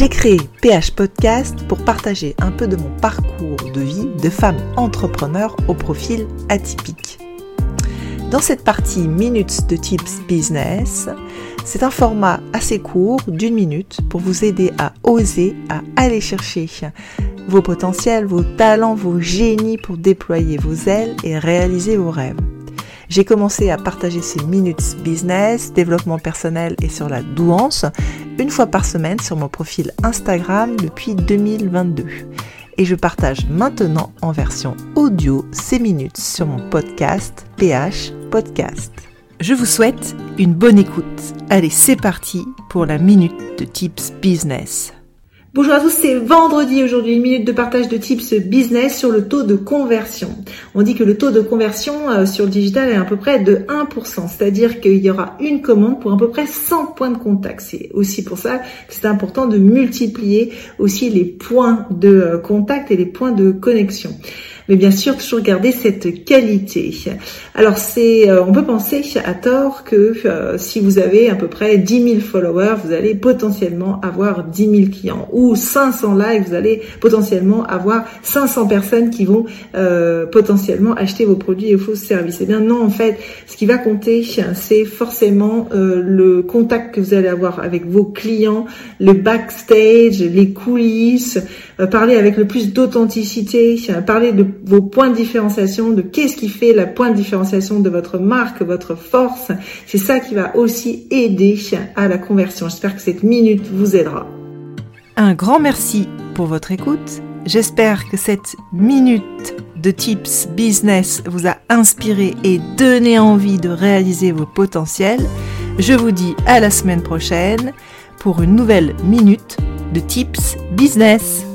J'ai créé PH Podcast pour partager un peu de mon parcours de vie de femme entrepreneur au profil atypique. Dans cette partie minutes de tips business, c'est un format assez court d'une minute pour vous aider à oser, à aller chercher vos potentiels, vos talents, vos génies pour déployer vos ailes et réaliser vos rêves. J'ai commencé à partager ces minutes business, développement personnel et sur la douance une fois par semaine sur mon profil Instagram depuis 2022. Et je partage maintenant en version audio ces minutes sur mon podcast PH Podcast. Je vous souhaite une bonne écoute. Allez, c'est parti pour la minute de tips business. Bonjour à tous, c'est vendredi aujourd'hui, une minute de partage de tips business sur le taux de conversion. On dit que le taux de conversion sur le digital est à peu près de 1%, c'est-à-dire qu'il y aura une commande pour à peu près 100 points de contact. C'est aussi pour ça que c'est important de multiplier aussi les points de contact et les points de connexion. Mais bien sûr, toujours garder cette qualité. Alors, on peut penser à tort que si vous avez à peu près 10 000 followers, vous allez potentiellement avoir 10 000 clients. Ou 500 likes, vous allez potentiellement avoir 500 personnes qui vont potentiellement acheter vos produits et vos services. Eh bien non, en fait, ce qui va compter, c'est forcément le contact que vous allez avoir avec vos clients, le backstage, les coulisses, parler avec le plus d'authenticité, parler de vos points de différenciation, de qu'est-ce qui fait la point de différenciation de votre marque, votre force. C'est ça qui va aussi aider à la conversion. J'espère que cette minute vous aidera. Un grand merci pour votre écoute. J'espère que cette minute de tips business vous a inspiré et donné envie de réaliser vos potentiels. Je vous dis à la semaine prochaine pour une nouvelle minute de tips business.